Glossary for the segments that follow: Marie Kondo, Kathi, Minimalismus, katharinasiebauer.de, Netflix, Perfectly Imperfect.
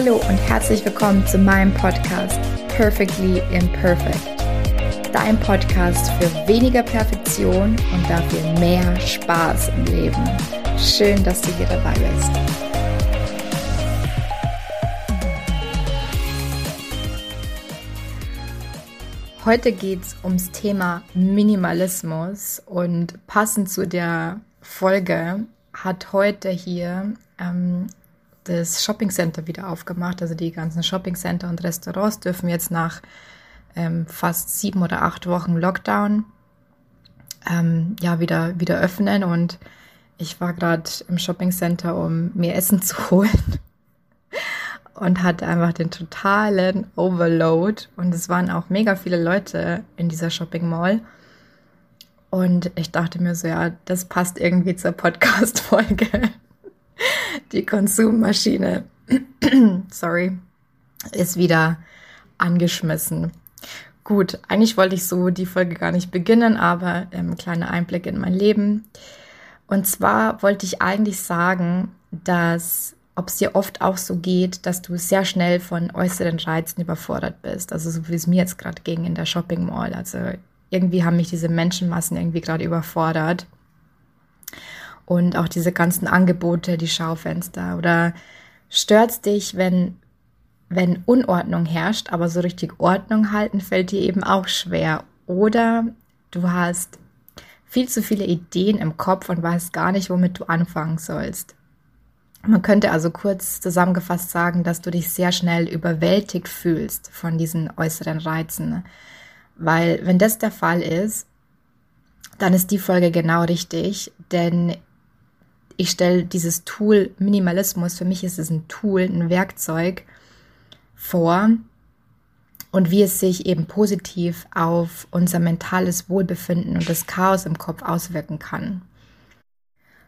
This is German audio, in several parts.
Hallo und herzlich willkommen zu meinem Podcast Perfectly Imperfect. Dein Podcast für weniger Perfektion und dafür mehr Spaß im Leben. Schön, dass du hier dabei bist. Heute geht es ums Thema Minimalismus und passend zu der Folge hat heute hier das Shoppingcenter wieder aufgemacht. Also die ganzen Shoppingcenter und Restaurants dürfen jetzt nach fast 7 oder 8 Wochen Lockdown wieder öffnen. Und ich war gerade im Shoppingcenter, um mir Essen zu holen und hatte einfach den totalen Overload. Und es waren auch mega viele Leute in dieser Shopping Mall. Und ich dachte mir so, ja, das passt irgendwie zur Podcast-Folge. Die Konsummaschine, sorry, ist wieder angeschmissen. Gut, eigentlich wollte ich so die Folge gar nicht beginnen, aber kleiner Einblick in mein Leben. Und zwar wollte ich eigentlich sagen, dass, ob es dir oft auch so geht, dass du sehr schnell von äußeren Reizen überfordert bist. Also so wie es mir jetzt gerade ging in der Shopping Mall. Also irgendwie haben mich diese Menschenmassen irgendwie gerade überfordert. Und auch diese ganzen Angebote, die Schaufenster. Oder stört es dich, wenn Unordnung herrscht, aber so richtig Ordnung halten fällt dir eben auch schwer. Oder du hast viel zu viele Ideen im Kopf und weißt gar nicht, womit du anfangen sollst. Man könnte also kurz zusammengefasst sagen, dass du dich sehr schnell überwältigt fühlst von diesen äußeren Reizen. Weil wenn das der Fall ist, dann ist die Folge genau richtig, denn ich stelle dieses Tool Minimalismus, für mich ist es ein Tool, ein Werkzeug vor und wie es sich eben positiv auf unser mentales Wohlbefinden und das Chaos im Kopf auswirken kann.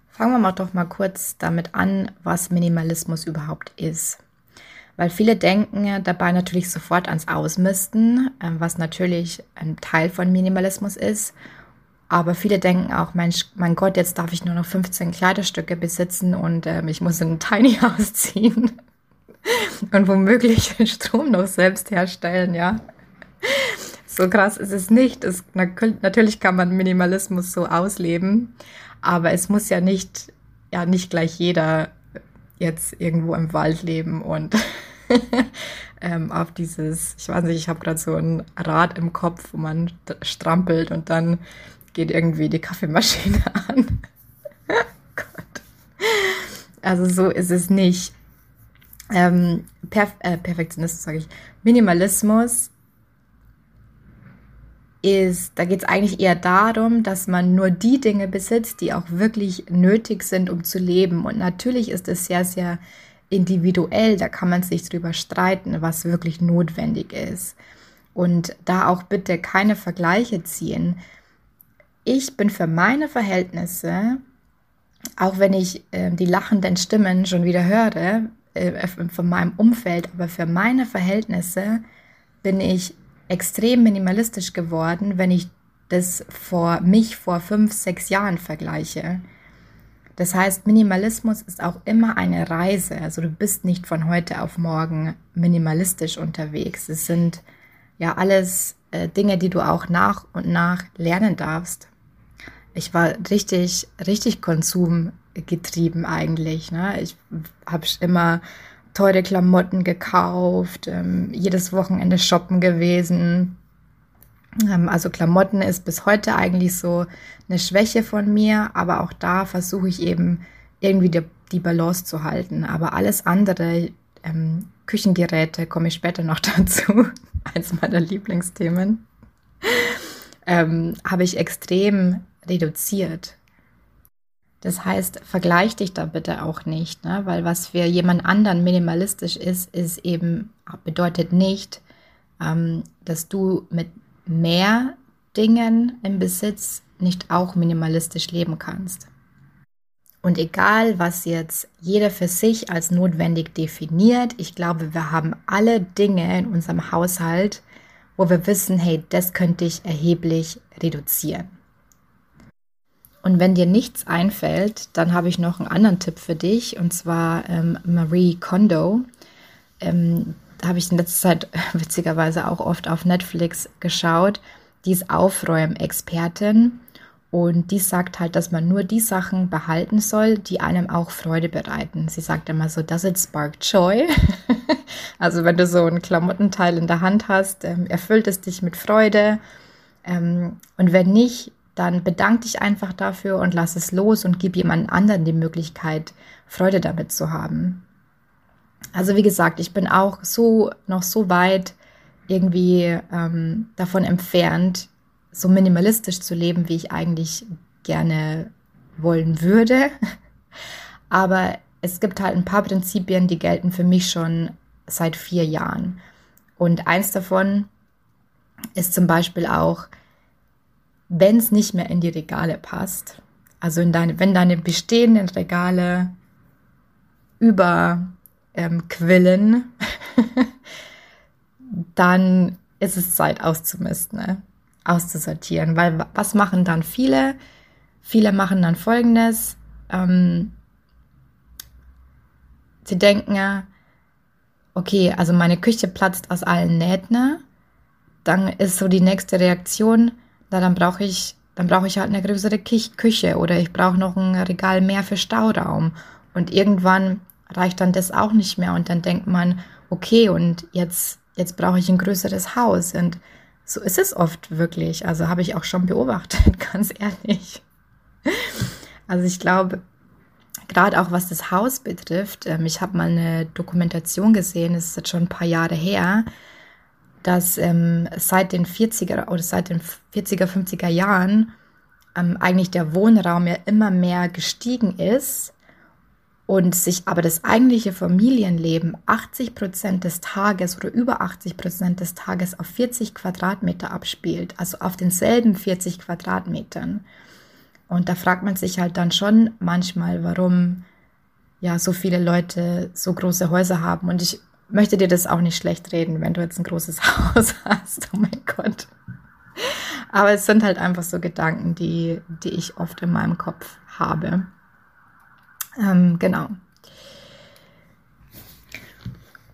Fangen wir doch mal kurz damit an, was Minimalismus überhaupt ist. Weil viele denken dabei natürlich sofort ans Ausmisten, was natürlich ein Teil von Minimalismus ist. Aber viele denken auch, mein Gott, jetzt darf ich nur noch 15 Kleiderstücke besitzen und ich muss in ein Tiny House ziehen und womöglich den Strom noch selbst herstellen, ja. So krass ist es nicht. Natürlich kann man Minimalismus so ausleben, aber es muss ja nicht gleich jeder jetzt irgendwo im Wald leben und auf dieses, ich weiß nicht, ich habe gerade so ein Rad im Kopf, wo man strampelt und dann geht irgendwie die Kaffeemaschine an. Gott. Also so ist es nicht. Perfektionismus, sage ich. Minimalismus ist, da geht es eigentlich eher darum, dass man nur die Dinge besitzt, die auch wirklich nötig sind, um zu leben. Und natürlich ist es sehr, sehr individuell. Da kann man sich drüber streiten, was wirklich notwendig ist. Und da auch bitte keine Vergleiche ziehen. Ich bin für meine Verhältnisse, auch wenn ich die lachenden Stimmen schon wieder höre, von meinem Umfeld, aber für meine Verhältnisse bin ich extrem minimalistisch geworden, wenn ich das vor 5, 6 Jahren vergleiche. Das heißt, Minimalismus ist auch immer eine Reise. Also du bist nicht von heute auf morgen minimalistisch unterwegs. Es sind ja alles Dinge, die du auch nach und nach lernen darfst. Ich war richtig, richtig konsumgetrieben eigentlich, ne? Ich habe immer teure Klamotten gekauft, jedes Wochenende shoppen gewesen. Also Klamotten ist bis heute eigentlich so eine Schwäche von mir, aber auch da versuche ich eben irgendwie die Balance zu halten. Aber alles andere, Küchengeräte, komme ich später noch dazu, eins meiner Lieblingsthemen, habe ich extrem reduziert. Das heißt, vergleich dich da bitte auch nicht, ne? Weil was für jemand anderen minimalistisch ist, bedeutet nicht, dass du mit mehr Dingen im Besitz nicht auch minimalistisch leben kannst. Und egal, was jetzt jeder für sich als notwendig definiert, ich glaube, wir haben alle Dinge in unserem Haushalt, wo wir wissen, hey, das könnte ich erheblich reduzieren. Und wenn dir nichts einfällt, dann habe ich noch einen anderen Tipp für dich, und zwar Marie Kondo. habe ich in letzter Zeit witzigerweise auch oft auf Netflix geschaut. Die ist Aufräumexpertin und die sagt halt, dass man nur die Sachen behalten soll, die einem auch Freude bereiten. Sie sagt immer so, does it spark joy? Also wenn du so ein Klamottenteil in der Hand hast, erfüllt es dich mit Freude. Und wenn nicht, dann bedank dich einfach dafür und lass es los und gib jemand anderen die Möglichkeit, Freude damit zu haben. Also wie gesagt, ich bin auch noch so weit irgendwie davon entfernt, so minimalistisch zu leben, wie ich eigentlich gerne wollen würde. Aber es gibt halt ein paar Prinzipien, die gelten für mich schon seit 4 Jahren. Und eins davon ist zum Beispiel auch, wenn es nicht mehr in die Regale passt, also wenn deine bestehenden Regale überquillen, dann ist es Zeit auszumisten, ne? Auszusortieren. Weil was machen dann viele? Viele machen dann Folgendes. Sie denken ja, okay, also meine Küche platzt aus allen Nähten. Dann ist so die nächste Reaktion, na, dann brauche ich halt eine größere Küche oder ich brauche noch ein Regal mehr für Stauraum. Und irgendwann reicht dann das auch nicht mehr und dann denkt man, okay, und jetzt brauche ich ein größeres Haus. Und so ist es oft wirklich. Also habe ich auch schon beobachtet, ganz ehrlich. Also ich glaube, gerade auch was das Haus betrifft, ich habe mal eine Dokumentation gesehen, das ist jetzt schon ein paar Jahre her, dass seit den 40er, 50er Jahren eigentlich der Wohnraum ja immer mehr gestiegen ist und sich aber das eigentliche Familienleben 80% des Tages oder über 80% des Tages auf 40 Quadratmeter abspielt, also auf denselben 40 Quadratmetern. Und da fragt man sich halt dann schon manchmal, warum ja so viele Leute so große Häuser haben. Und ich möchte dir das auch nicht schlecht reden, wenn du jetzt ein großes Haus hast, oh mein Gott. Aber es sind halt einfach so Gedanken, die ich oft in meinem Kopf habe. Genau.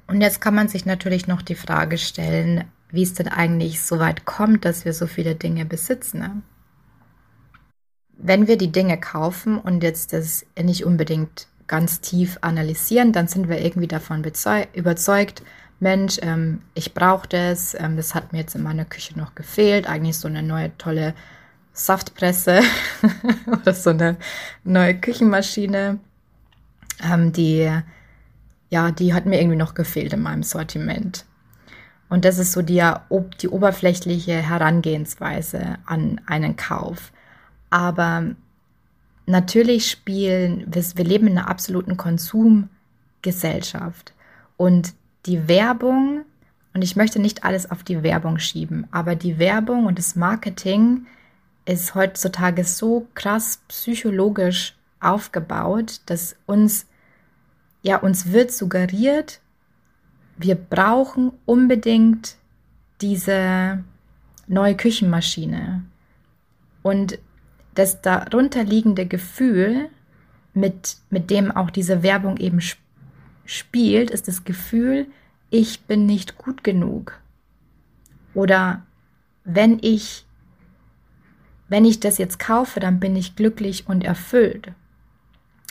Und jetzt kann man sich natürlich noch die Frage stellen, wie es denn eigentlich so weit kommt, dass wir so viele Dinge besitzen, ne? Wenn wir die Dinge kaufen und jetzt das nicht unbedingt ganz tief analysieren, dann sind wir irgendwie davon überzeugt, Mensch, ich brauche das, das hat mir jetzt in meiner Küche noch gefehlt, eigentlich so eine neue tolle Saftpresse oder so eine neue Küchenmaschine, die hat mir irgendwie noch gefehlt in meinem Sortiment. Und das ist so die oberflächliche Herangehensweise an einen Kauf. Aber natürlich wir leben in einer absoluten Konsumgesellschaft und die Werbung, und ich möchte nicht alles auf die Werbung schieben, aber die Werbung und das Marketing ist heutzutage so krass psychologisch aufgebaut, dass uns wird suggeriert, wir brauchen unbedingt diese neue Küchenmaschine. Und das darunter liegende Gefühl, mit dem auch diese Werbung eben spielt, ist das Gefühl, ich bin nicht gut genug. Oder wenn ich das jetzt kaufe, dann bin ich glücklich und erfüllt.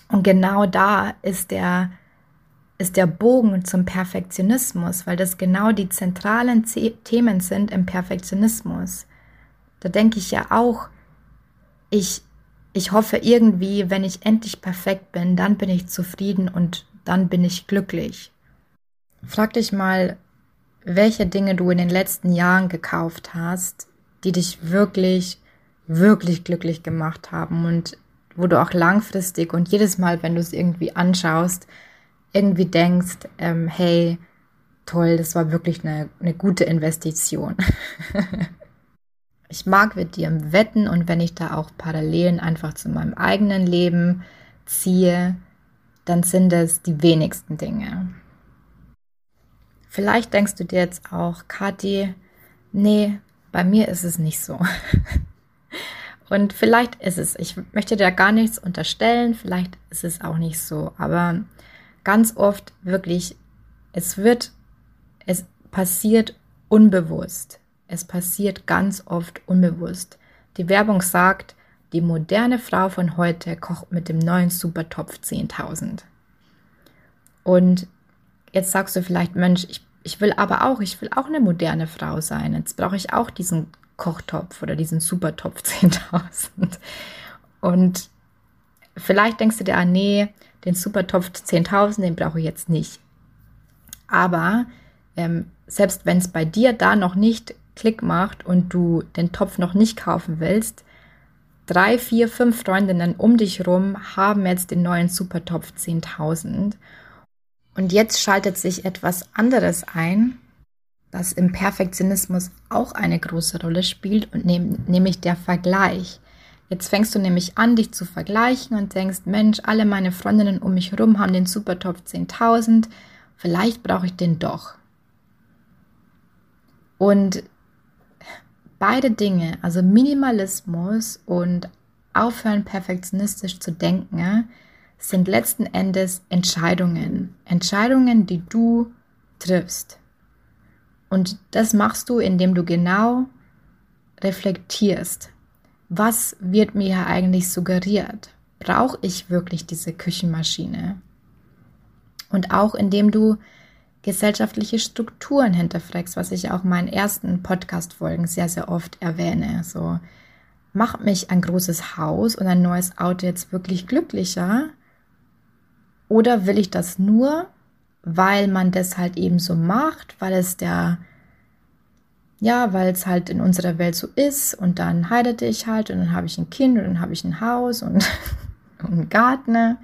Und genau da ist der Bogen zum Perfektionismus, weil das genau die zentralen Themen sind im Perfektionismus. Da denke ich ja auch, ich hoffe irgendwie, wenn ich endlich perfekt bin, dann bin ich zufrieden und dann bin ich glücklich. Frag dich mal, welche Dinge du in den letzten Jahren gekauft hast, die dich wirklich, wirklich glücklich gemacht haben und wo du auch langfristig und jedes Mal, wenn du es irgendwie anschaust, irgendwie denkst, hey, toll, das war wirklich eine gute Investition. Ich mag mit dir wetten und wenn ich da auch Parallelen einfach zu meinem eigenen Leben ziehe, dann sind es die wenigsten Dinge. Vielleicht denkst du dir jetzt auch, Kathi, nee, bei mir ist es nicht so. Und vielleicht ist es, ich möchte dir gar nichts unterstellen, vielleicht ist es auch nicht so, aber ganz oft wirklich Es passiert unbewusst. Es passiert ganz oft unbewusst. Die Werbung sagt, die moderne Frau von heute kocht mit dem neuen Supertopf 10.000. Und jetzt sagst du vielleicht, Mensch, ich will auch eine moderne Frau sein. Jetzt brauche ich auch diesen Kochtopf oder diesen Supertopf 10.000. Und vielleicht denkst du dir, ah nee, den Supertopf 10.000, den brauche ich jetzt nicht. Aber selbst wenn es bei dir da noch nicht Klick macht und du den Topf noch nicht kaufen willst, 3, 4, 5 Freundinnen um dich rum haben jetzt den neuen Supertopf 10.000. Und jetzt schaltet sich etwas anderes ein, das im Perfektionismus auch eine große Rolle spielt, und nämlich der Vergleich. Jetzt fängst du nämlich an, dich zu vergleichen und denkst, Mensch, alle meine Freundinnen um mich herum haben den Supertopf 10.000, vielleicht brauche ich den doch. Und beide Dinge, also Minimalismus und aufhören, perfektionistisch zu denken, sind letzten Endes Entscheidungen. Entscheidungen, die du triffst. Und das machst du, indem du genau reflektierst. Was wird mir hier eigentlich suggeriert? Brauche ich wirklich diese Küchenmaschine? Und auch indem du gesellschaftliche Strukturen hinterfragst, was ich auch in meinen ersten Podcast-Folgen sehr, sehr oft erwähne. So, macht mich ein großes Haus und ein neues Auto jetzt wirklich glücklicher? Oder will ich das nur, weil man das halt eben so macht, weil es halt in unserer Welt so ist, und dann heirate ich halt und dann habe ich ein Kind und dann habe ich ein Haus und einen Garten.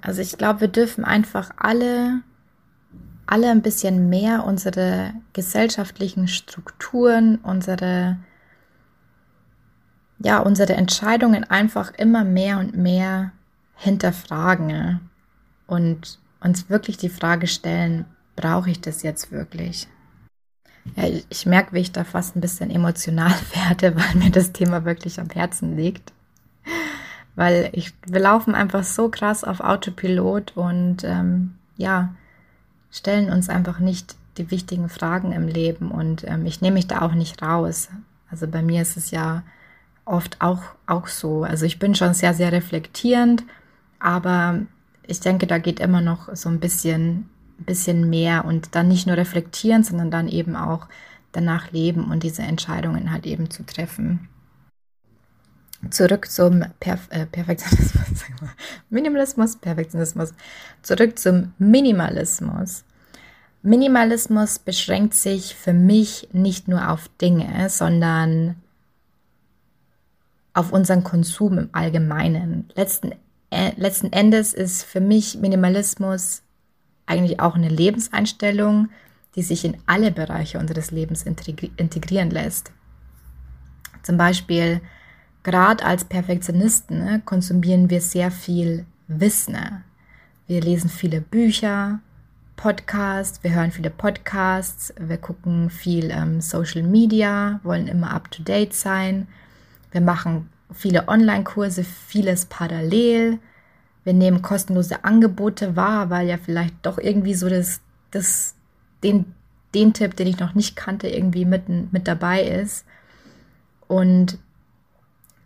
Also ich glaube, wir dürfen einfach alle ein bisschen mehr unsere gesellschaftlichen Strukturen, unsere Entscheidungen einfach immer mehr und mehr hinterfragen und uns wirklich die Frage stellen, brauche ich das jetzt wirklich? Ja, ich merke, wie ich da fast ein bisschen emotional werde, weil mir das Thema wirklich am Herzen liegt. Weil wir laufen einfach so krass auf Autopilot und stellen uns einfach nicht die wichtigen Fragen im Leben, und ich nehme mich da auch nicht raus. Also bei mir ist es ja oft auch so. Also ich bin schon sehr, sehr reflektierend, aber ich denke, da geht immer noch so ein bisschen mehr, und dann nicht nur reflektieren, sondern dann eben auch danach leben und diese Entscheidungen halt eben zu treffen. Zurück zum Perfektionismus, Minimalismus, Perfektionismus. Zurück zum Minimalismus. Minimalismus beschränkt sich für mich nicht nur auf Dinge, sondern auf unseren Konsum im Allgemeinen. Letzten Endes ist für mich Minimalismus eigentlich auch eine Lebenseinstellung, die sich in alle Bereiche unseres Lebens integrieren lässt. Zum Beispiel, gerade als Perfektionisten, ne, konsumieren wir sehr viel Wissen. Wir lesen viele Bücher, Podcasts, wir hören viele Podcasts, wir gucken viel Social Media, wollen immer up-to-date sein. Wir machen viele Online-Kurse, vieles parallel. Wir nehmen kostenlose Angebote wahr, weil ja vielleicht doch irgendwie so den Tipp, den ich noch nicht kannte, irgendwie mit dabei ist. Und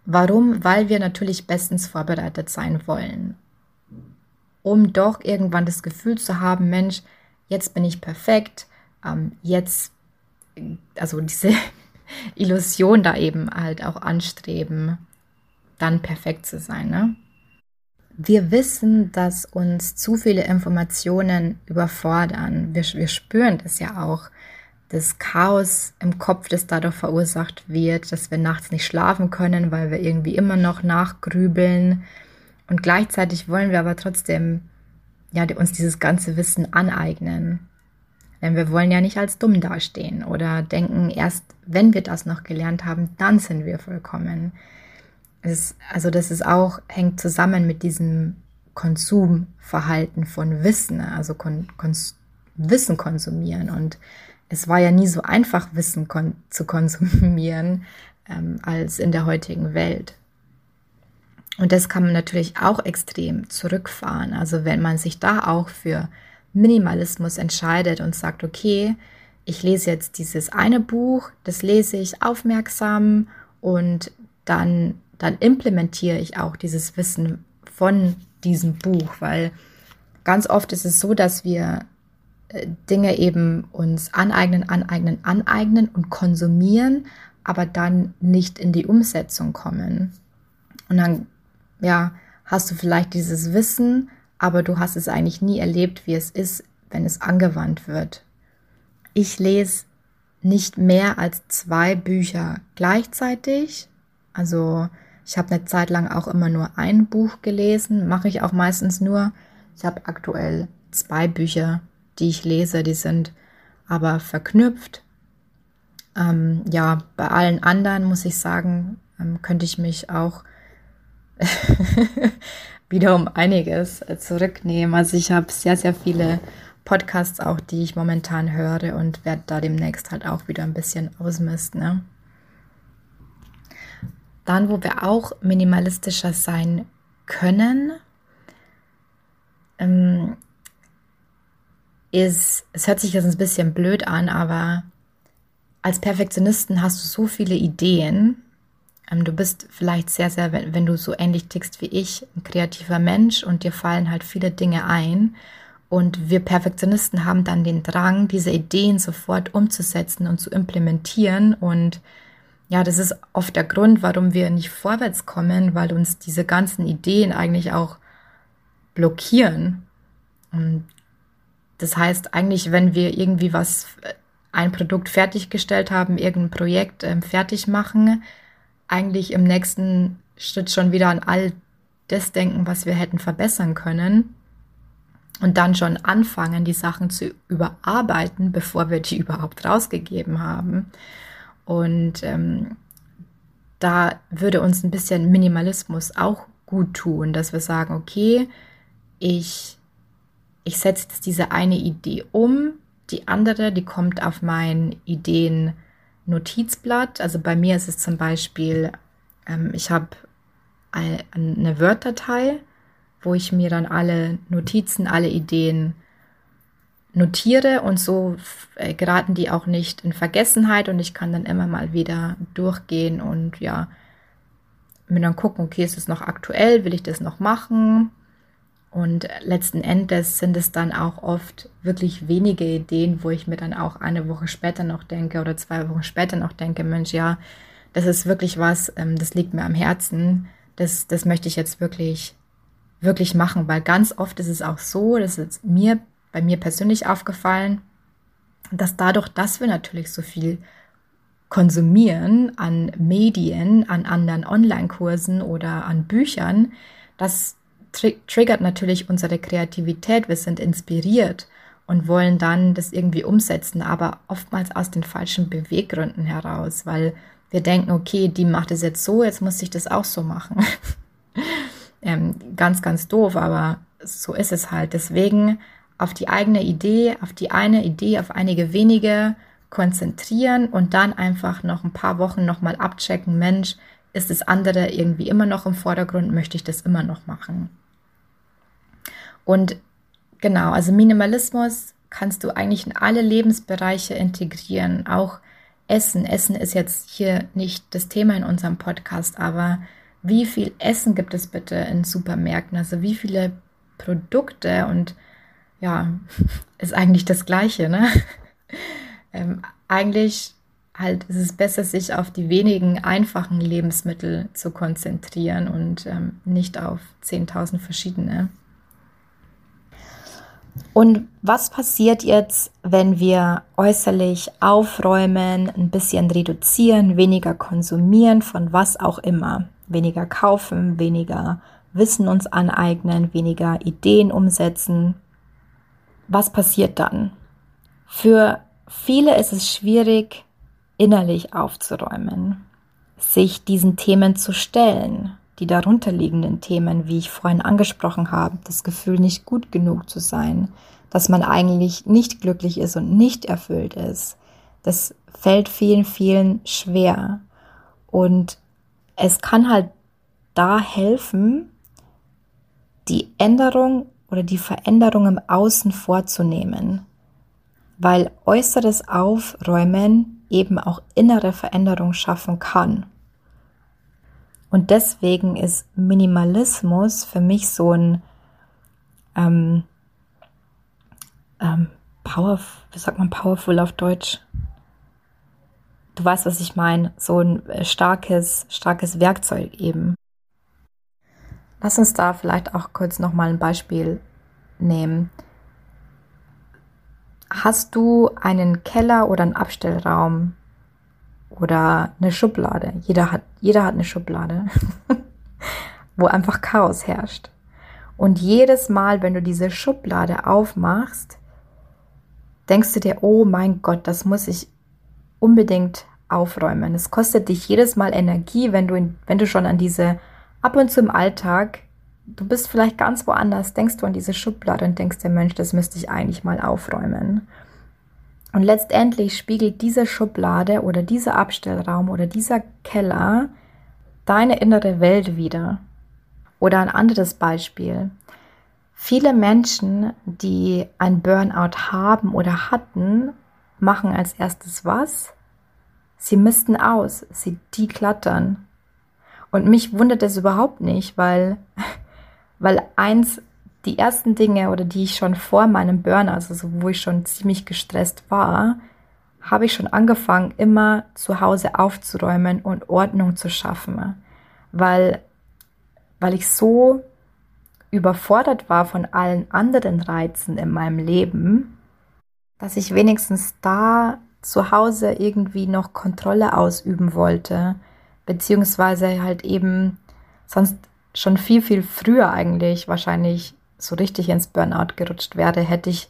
warum? Weil wir natürlich bestens vorbereitet sein wollen, um doch irgendwann das Gefühl zu haben, Mensch, jetzt bin ich perfekt, also diese Illusion da eben halt auch anstreben, dann perfekt zu sein, ne? Wir wissen, dass uns zu viele Informationen überfordern. Wir spüren das ja auch. Das Chaos im Kopf, das dadurch verursacht wird, dass wir nachts nicht schlafen können, weil wir irgendwie immer noch nachgrübeln. Und gleichzeitig wollen wir aber trotzdem uns dieses ganze Wissen aneignen. Denn wir wollen ja nicht als dumm dastehen oder denken, erst wenn wir das noch gelernt haben, dann sind wir vollkommen. Hängt zusammen mit diesem Konsumverhalten von Wissen, also Wissen konsumieren. Und es war ja nie so einfach, Wissen zu konsumieren, als in der heutigen Welt. Und das kann man natürlich auch extrem zurückfahren. Also wenn man sich da auch für Minimalismus entscheidet und sagt, okay, ich lese jetzt dieses eine Buch, das lese ich aufmerksam und dann implementiere ich auch dieses Wissen von diesem Buch, weil ganz oft ist es so, dass wir Dinge eben uns aneignen und konsumieren, aber dann nicht in die Umsetzung kommen. Und dann, ja, hast du vielleicht dieses Wissen, aber du hast es eigentlich nie erlebt, wie es ist, wenn es angewandt wird. Ich lese nicht mehr als 2 Bücher gleichzeitig. Also ich habe eine Zeit lang auch immer nur ein Buch gelesen, mache ich auch meistens nur. Ich habe aktuell 2 Bücher, die ich lese, die sind aber verknüpft. Bei allen anderen muss ich sagen, könnte ich mich auch wieder um einiges zurücknehmen. Also ich habe sehr, sehr viele Podcasts auch, die ich momentan höre und werde da demnächst halt auch wieder ein bisschen ausmisten, ne? Dann, wo wir auch minimalistischer sein können, ist, es hört sich jetzt ein bisschen blöd an, aber als Perfektionisten hast du so viele Ideen. Du bist vielleicht sehr, sehr, wenn du so ähnlich tickst wie ich, ein kreativer Mensch und dir fallen halt viele Dinge ein. Und wir Perfektionisten haben dann den Drang, diese Ideen sofort umzusetzen und zu implementieren. Und ja, das ist oft der Grund, warum wir nicht vorwärts kommen, weil uns diese ganzen Ideen eigentlich auch blockieren. Und das heißt eigentlich, wenn wir irgendwie ein Produkt fertiggestellt haben, irgendein Projekt fertig machen, eigentlich im nächsten Schritt schon wieder an all das denken, was wir hätten verbessern können und dann schon anfangen, die Sachen zu überarbeiten, bevor wir die überhaupt rausgegeben haben. Und da würde uns ein bisschen Minimalismus auch gut tun, dass wir sagen, okay, ich setze jetzt diese eine Idee um, die andere, die kommt auf mein Ideen-Notizblatt. Also bei mir ist es zum Beispiel, ich habe eine Word-Datei, wo ich mir dann alle Notizen, alle Ideen notiere und so geraten die auch nicht in Vergessenheit und ich kann dann immer mal wieder durchgehen und ja, mir dann gucken, okay, ist es noch aktuell, will ich das noch machen? Und letzten Endes sind es dann auch oft wirklich wenige Ideen, wo ich mir dann auch eine Woche später noch denke oder 2 Wochen später noch denke, Mensch, ja, das ist wirklich was, das liegt mir am Herzen, das möchte ich jetzt wirklich, wirklich machen, weil ganz oft ist es auch so, das ist bei mir persönlich aufgefallen, dass dadurch, dass wir natürlich so viel konsumieren an Medien, an anderen Online-Kursen oder an Büchern, dass triggert natürlich unsere Kreativität, wir sind inspiriert und wollen dann das irgendwie umsetzen, aber oftmals aus den falschen Beweggründen heraus, weil wir denken, okay, die macht es jetzt so, jetzt muss ich das auch so machen. Ganz, ganz doof, aber so ist es halt. Deswegen auf die eigene Idee, auf einige wenige konzentrieren und dann einfach noch ein paar Wochen nochmal abchecken, Mensch, ist das andere irgendwie immer noch im Vordergrund, möchte ich das immer noch machen? Und genau, also Minimalismus kannst du eigentlich in alle Lebensbereiche integrieren, auch Essen. Essen ist jetzt hier nicht das Thema in unserem Podcast, aber wie viel Essen gibt es bitte in Supermärkten? Also wie viele Produkte und ja, ist eigentlich das Gleiche, ne? Eigentlich halt ist es besser, sich auf die wenigen einfachen Lebensmittel zu konzentrieren und nicht auf 10.000 verschiedene. Und was passiert jetzt, wenn wir äußerlich aufräumen, ein bisschen reduzieren, weniger konsumieren, von was auch immer? Weniger kaufen, weniger Wissen uns aneignen, weniger Ideen umsetzen. Was passiert dann? Für viele ist es schwierig, innerlich aufzuräumen, sich diesen Themen zu stellen, die darunterliegenden Themen, wie ich vorhin angesprochen habe, das Gefühl, nicht gut genug zu sein, dass man eigentlich nicht glücklich ist und nicht erfüllt ist. Das fällt vielen, vielen schwer. Und es kann halt da helfen, die Änderung oder die Veränderung im Außen vorzunehmen, weil äußeres Aufräumen eben auch innere Veränderung schaffen kann. Und deswegen ist Minimalismus für mich so ein powerful auf Deutsch? Du weißt, was ich meine. So ein starkes Werkzeug eben. Lass uns da vielleicht auch kurz nochmal ein Beispiel nehmen. Hast du einen Keller oder einen Abstellraum oder eine Schublade? Jeder hat eine Schublade, wo einfach Chaos herrscht. Und jedes Mal, wenn du diese Schublade aufmachst, denkst du dir, oh mein Gott, das muss ich unbedingt aufräumen. Es kostet dich jedes Mal Energie, wenn du schon an diese, ab und zu im Alltag, du bist vielleicht ganz woanders, denkst du an diese Schublade und denkst dir, Mensch, das müsste ich eigentlich mal aufräumen. Und letztendlich spiegelt diese Schublade oder dieser Abstellraum oder dieser Keller deine innere Welt wider. Oder ein anderes Beispiel. Viele Menschen, die ein Burnout haben oder hatten, machen als erstes was? Sie misten aus, sie deklattern. Und mich wundert es überhaupt nicht, weil eins die ersten Dinge, oder die ich schon vor meinem Burnout, also wo ich schon ziemlich gestresst war, habe ich schon angefangen, immer zu Hause aufzuräumen und Ordnung zu schaffen, weil ich so überfordert war von allen anderen Reizen in meinem Leben, dass ich wenigstens da zu Hause irgendwie noch Kontrolle ausüben wollte, beziehungsweise halt eben sonst schon viel, viel früher eigentlich wahrscheinlich so richtig ins Burnout gerutscht wäre, hätte ich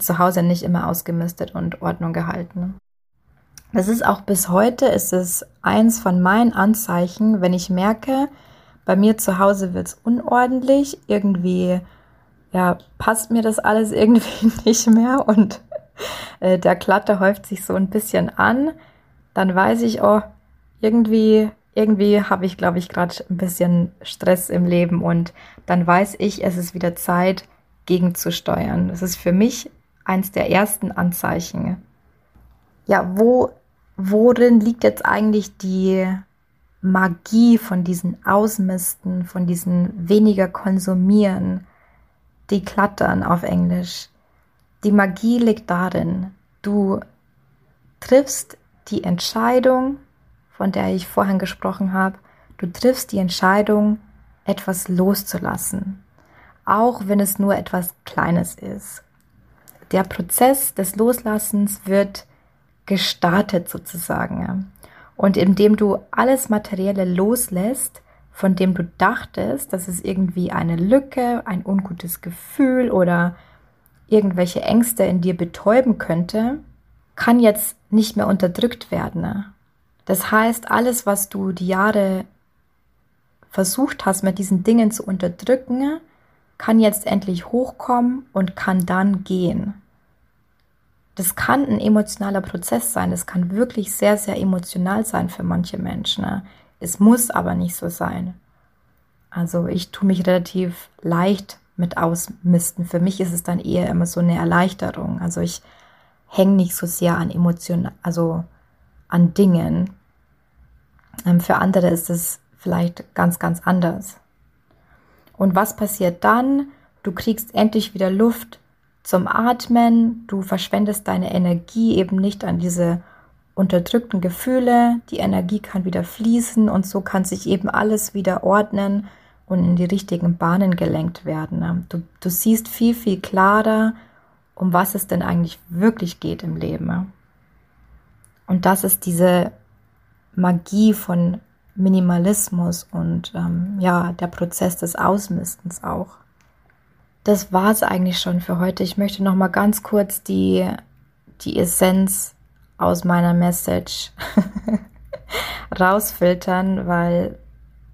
zu Hause nicht immer ausgemistet und Ordnung gehalten. Das ist auch bis heute, ist es eins von meinen Anzeichen, wenn ich merke, bei mir zu Hause wird es unordentlich, irgendwie ja, passt mir das alles irgendwie nicht mehr und der Klatter häuft sich so ein bisschen an, dann weiß ich, oh, irgendwie habe ich, glaube ich, gerade ein bisschen Stress im Leben und dann weiß ich, es ist wieder Zeit, gegenzusteuern. Das ist für mich eins der ersten Anzeichen. Ja, worin liegt jetzt eigentlich die Magie von diesen Ausmisten, von diesen weniger konsumieren, deklattern auf Englisch? Die Magie liegt darin, du triffst die Entscheidung, von der ich vorhin gesprochen habe, du triffst die Entscheidung, etwas loszulassen, auch wenn es nur etwas Kleines ist. Der Prozess des Loslassens wird gestartet sozusagen. Und indem du alles Materielle loslässt, von dem du dachtest, dass es irgendwie eine Lücke, ein ungutes Gefühl oder irgendwelche Ängste in dir betäuben könnte, kann jetzt nicht mehr unterdrückt werden. Das heißt, alles, was du die Jahre versucht hast, mit diesen Dingen zu unterdrücken, kann jetzt endlich hochkommen und kann dann gehen. Das kann ein emotionaler Prozess sein. Das kann wirklich sehr, sehr emotional sein für manche Menschen. Es muss aber nicht so sein. Also ich tue mich relativ leicht mit Ausmisten. Für mich ist es dann eher immer so eine Erleichterung. Also ich hänge nicht so sehr an Emotionen, also an Dingen. Für andere ist es vielleicht ganz, ganz anders. Und was passiert dann? Du kriegst endlich wieder Luft zum Atmen, du verschwendest deine Energie eben nicht an diese unterdrückten Gefühle, die Energie kann wieder fließen und so kann sich eben alles wieder ordnen und in die richtigen Bahnen gelenkt werden. Du siehst viel, viel klarer, um was es denn eigentlich wirklich geht im Leben. Und das ist diese Magie von Minimalismus und der Prozess des Ausmistens auch. Das war es eigentlich schon für heute. Ich möchte noch mal ganz kurz die Essenz aus meiner Message rausfiltern, weil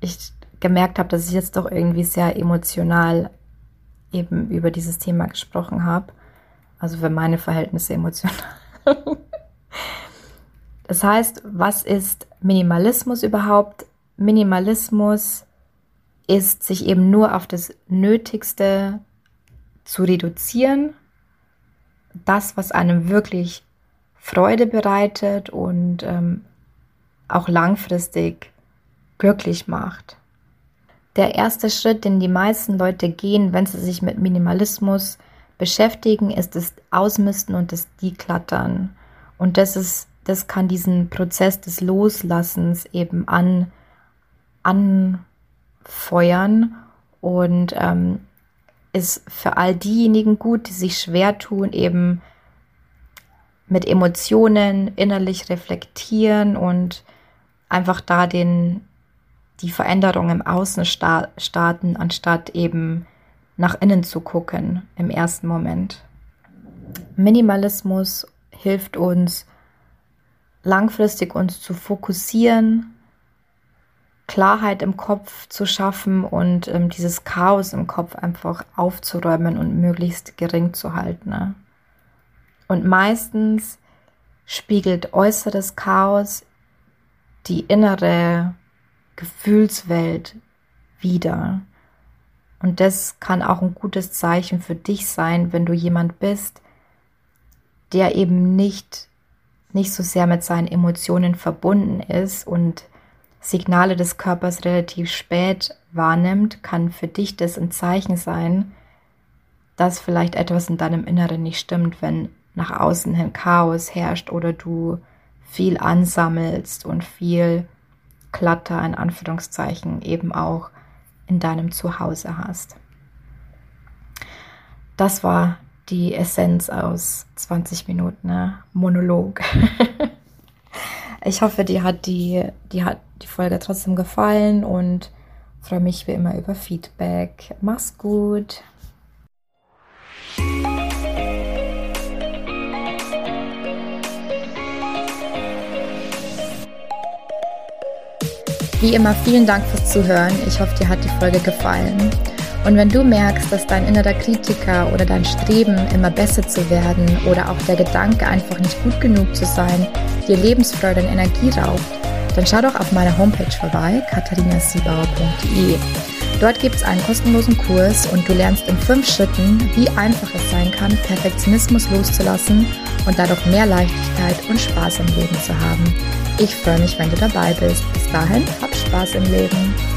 ich gemerkt habe, dass ich jetzt doch irgendwie sehr emotional eben über dieses Thema gesprochen habe. Also für meine Verhältnisse emotional. Das heißt, was ist Minimalismus überhaupt? Minimalismus ist, sich eben nur auf das Nötigste zu reduzieren, das, was einem wirklich Freude bereitet und auch langfristig glücklich macht. Der erste Schritt, den die meisten Leute gehen, wenn sie sich mit Minimalismus beschäftigen, ist das Ausmisten und das Decluttern. Und das kann diesen Prozess des Loslassens eben anfeuern und ist für all diejenigen gut, die sich schwer tun, eben mit Emotionen innerlich reflektieren und einfach da die Veränderung im Außen starten, anstatt eben nach innen zu gucken im ersten Moment. Minimalismus hilft uns, langfristig uns zu fokussieren, Klarheit im Kopf zu schaffen und dieses Chaos im Kopf einfach aufzuräumen und möglichst gering zu halten. Ne? Und meistens spiegelt äußeres Chaos die innere Gefühlswelt wider. Und das kann auch ein gutes Zeichen für dich sein, wenn du jemand bist, der eben nicht so sehr mit seinen Emotionen verbunden ist und Signale des Körpers relativ spät wahrnimmt, kann für dich das ein Zeichen sein, dass vielleicht etwas in deinem Inneren nicht stimmt, wenn nach außen hin Chaos herrscht oder du viel ansammelst und viel Klatter in Anführungszeichen eben auch in deinem Zuhause hast. Das war die Essenz aus 20 Minuten Monolog. Ich hoffe, dir hat die Folge trotzdem gefallen und freue mich wie immer über Feedback. Mach's gut! Wie immer vielen Dank fürs Zuhören. Ich hoffe, dir hat die Folge gefallen. Und wenn du merkst, dass dein innerer Kritiker oder dein Streben, immer besser zu werden oder auch der Gedanke, einfach nicht gut genug zu sein, dir Lebensfreude und Energie raubt, dann schau doch auf meiner Homepage vorbei, katharinasiebauer.de. Dort gibt es einen kostenlosen Kurs und du lernst in 5 Schritten, wie einfach es sein kann, Perfektionismus loszulassen und dadurch mehr Leichtigkeit und Spaß im Leben zu haben. Ich freue mich, wenn du dabei bist. Bis dahin, hab Spaß im Leben.